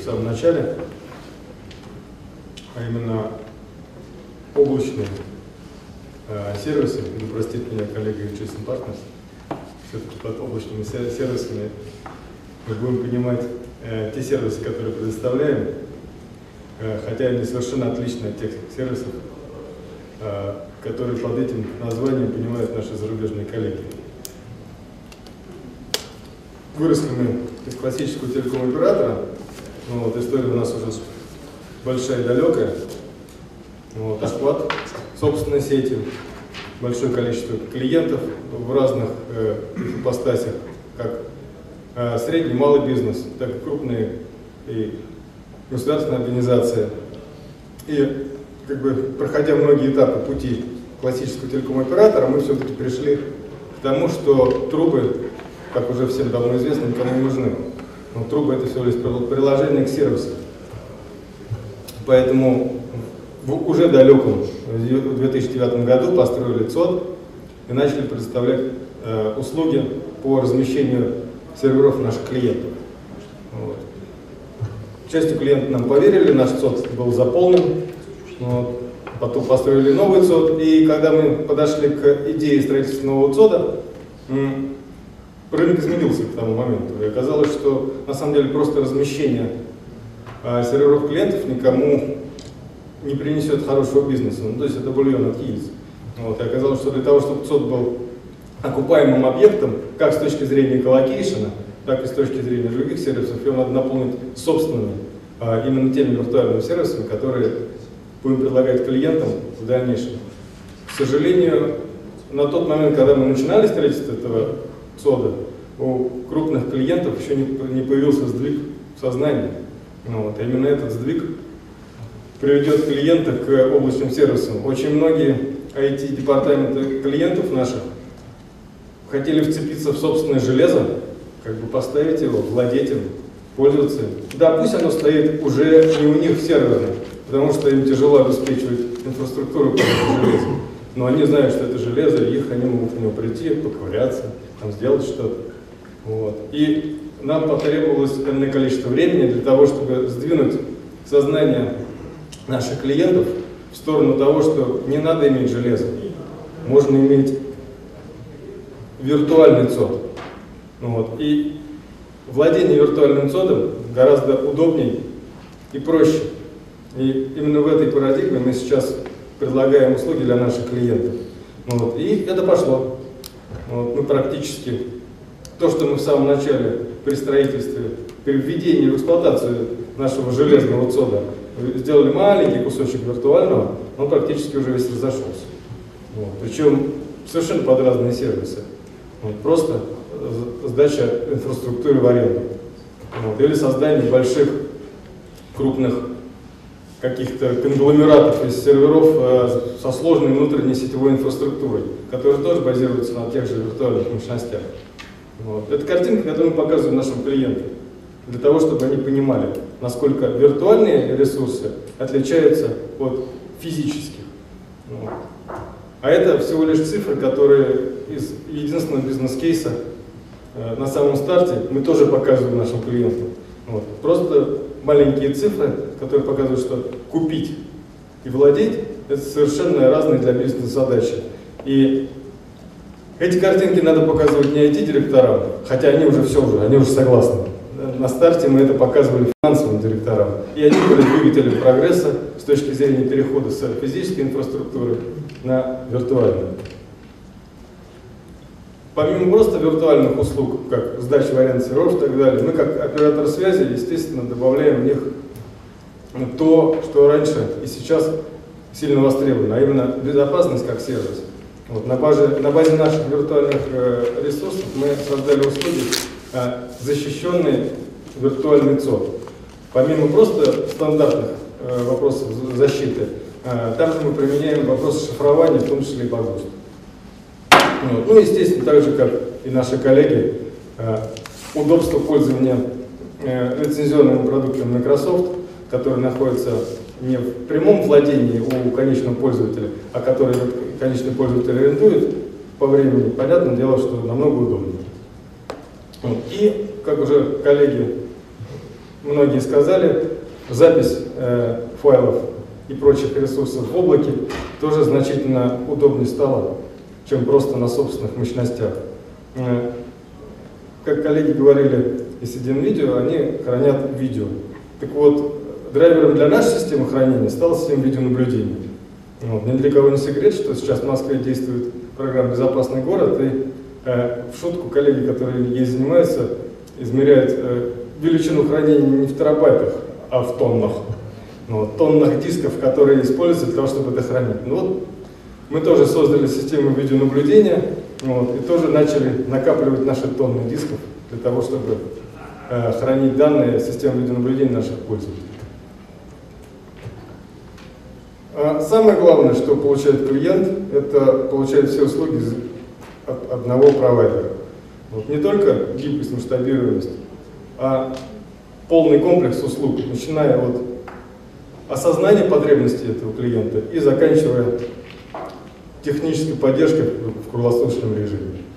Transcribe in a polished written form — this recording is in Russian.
в самом начале, а именно облачные сервисы, ну, простит меня коллега Jason Partners, все-таки под облачными сервисами мы будем понимать те сервисы, которые предоставляем, хотя они совершенно отличны от тех сервисов, которые под этим названием понимают наши зарубежные коллеги. Выросли мы из классического телеком-оператора, ну, вот, история у нас уже большая и далекая, вот, охват собственной сети, большое количество клиентов в разных ипостасях, как средний, малый бизнес, так и крупные и государственные организации. И как бы, проходя многие этапы пути классического телеком-оператора, мы все-таки пришли к тому, что трубы, как уже всем давно известно, никому не нужны. Но трубы — это всего лишь приложение к сервису. Поэтому в уже далеком 2009 году построили ЦОД и начали предоставлять услуги по размещению серверов наших клиентов. Вот. К счастью, клиенты нам поверили, наш ЦОД был заполнен. Вот. Потом построили новый ЦОД, и когда мы подошли к идее строительства нового ЦОДа, рынок изменился к тому моменту, и оказалось, что на самом деле просто размещение серверов клиентов никому не принесет хорошего бизнеса, ну, то есть это бульон от яиц. Вот. И оказалось, что для того, чтобы ЦОД был окупаемым объектом, как с точки зрения колокейшена, так и с точки зрения других сервисов, его надо наполнить собственными, именно теми виртуальными сервисами, которые будем предлагать клиентам в дальнейшем. К сожалению, на тот момент, когда мы начинали строительство этого ЦОДа, у крупных клиентов еще не появился сдвиг в сознании. Вот. И именно этот сдвиг приведет клиента к облачным сервисам. Очень многие IT-департаменты клиентов наших хотели вцепиться в собственное железо, как бы поставить его, владеть им, пользоваться им. Да, пусть оно стоит уже не у них в серверной, потому что им тяжело обеспечивать инфраструктуру железа. Но они знают, что это железо, и они могут к нему прийти, поковыряться, там, сделать что-то. Вот. И нам потребовалось энное количество времени для того, чтобы сдвинуть сознание наших клиентов в сторону того, что не надо иметь железо, можно иметь виртуальный ЦОД. Вот. И владение виртуальным ЦОДом гораздо удобнее и проще. И именно в этой парадигме мы сейчас предлагаем услуги для наших клиентов. Вот. И это пошло. Вот. Мы практически то, что мы в самом начале при строительстве, при введении в эксплуатацию нашего железного ЦОДа сделали маленький кусочек виртуального, он практически уже весь разошелся. Вот. Причем совершенно под разные сервисы. Вот. Просто сдача инфраструктуры в аренду. Вот. Или создание больших, крупных каких-то конгломератов из серверов со сложной внутренней сетевой инфраструктурой, которые тоже базируются на тех же виртуальных мощностях. Вот. Это картинка, которую мы показываем нашим клиентам, для того, чтобы они понимали, насколько виртуальные ресурсы отличаются от физических. Вот. А это всего лишь цифры, которые из единственного бизнес-кейса на самом старте мы тоже показываем нашим клиентам. Вот. Просто маленькие цифры, которые показывают, что купить и владеть – это совершенно разные для бизнеса задачи. И эти картинки надо показывать не IT-директорам, хотя они уже все, они уже согласны. На старте мы это показывали финансовым директорам, и они были двигателем прогресса с точки зрения перехода с физической инфраструктуры на виртуальную. Помимо просто виртуальных услуг, как сдача в аренду серверов и так далее, мы как оператор связи, естественно, добавляем в них то, что раньше и сейчас сильно востребовано, а именно безопасность как сервис. Вот, на базе наших виртуальных ресурсов мы создали услуги, защищенный виртуальный ЦОД. Помимо просто стандартных вопросов защиты, также мы применяем вопросы шифрования, в том числе и БАГУСТ. Ну, естественно, так же, как и наши коллеги, удобство пользования лицензионным продуктом Microsoft, который находится не в прямом владении у конечного пользователя, а который конечный пользователь арендует по времени, понятное дело, что намного удобнее. И, как уже коллеги многие сказали, запись файлов и прочих ресурсов в облаке тоже значительно удобнее стала, чем просто на собственных мощностях. Как коллеги говорили из CDN-видео, они хранят видео. Так вот, драйвером для нашей системы хранения стала система видеонаблюдения. Вот. Ни для кого не секрет, что сейчас в Москве действует программа «Безопасный город», и в шутку коллеги, которые ей занимаются, измеряют величину хранения не в терабайтах, а в тоннах. Вот, тоннах дисков, которые используются для того, чтобы это хранить. Ну, вот, мы тоже создали систему видеонаблюдения, вот, и тоже начали накапливать наши тонны дисков для того, чтобы хранить данные системы видеонаблюдения наших пользователей. А самое главное, что получает клиент, это получает все услуги от одного провайдера. Вот, не только гибкость, масштабируемость, а полный комплекс услуг, начиная от осознание потребностей этого клиента и заканчивая технической поддержкой в круглосуточном режиме.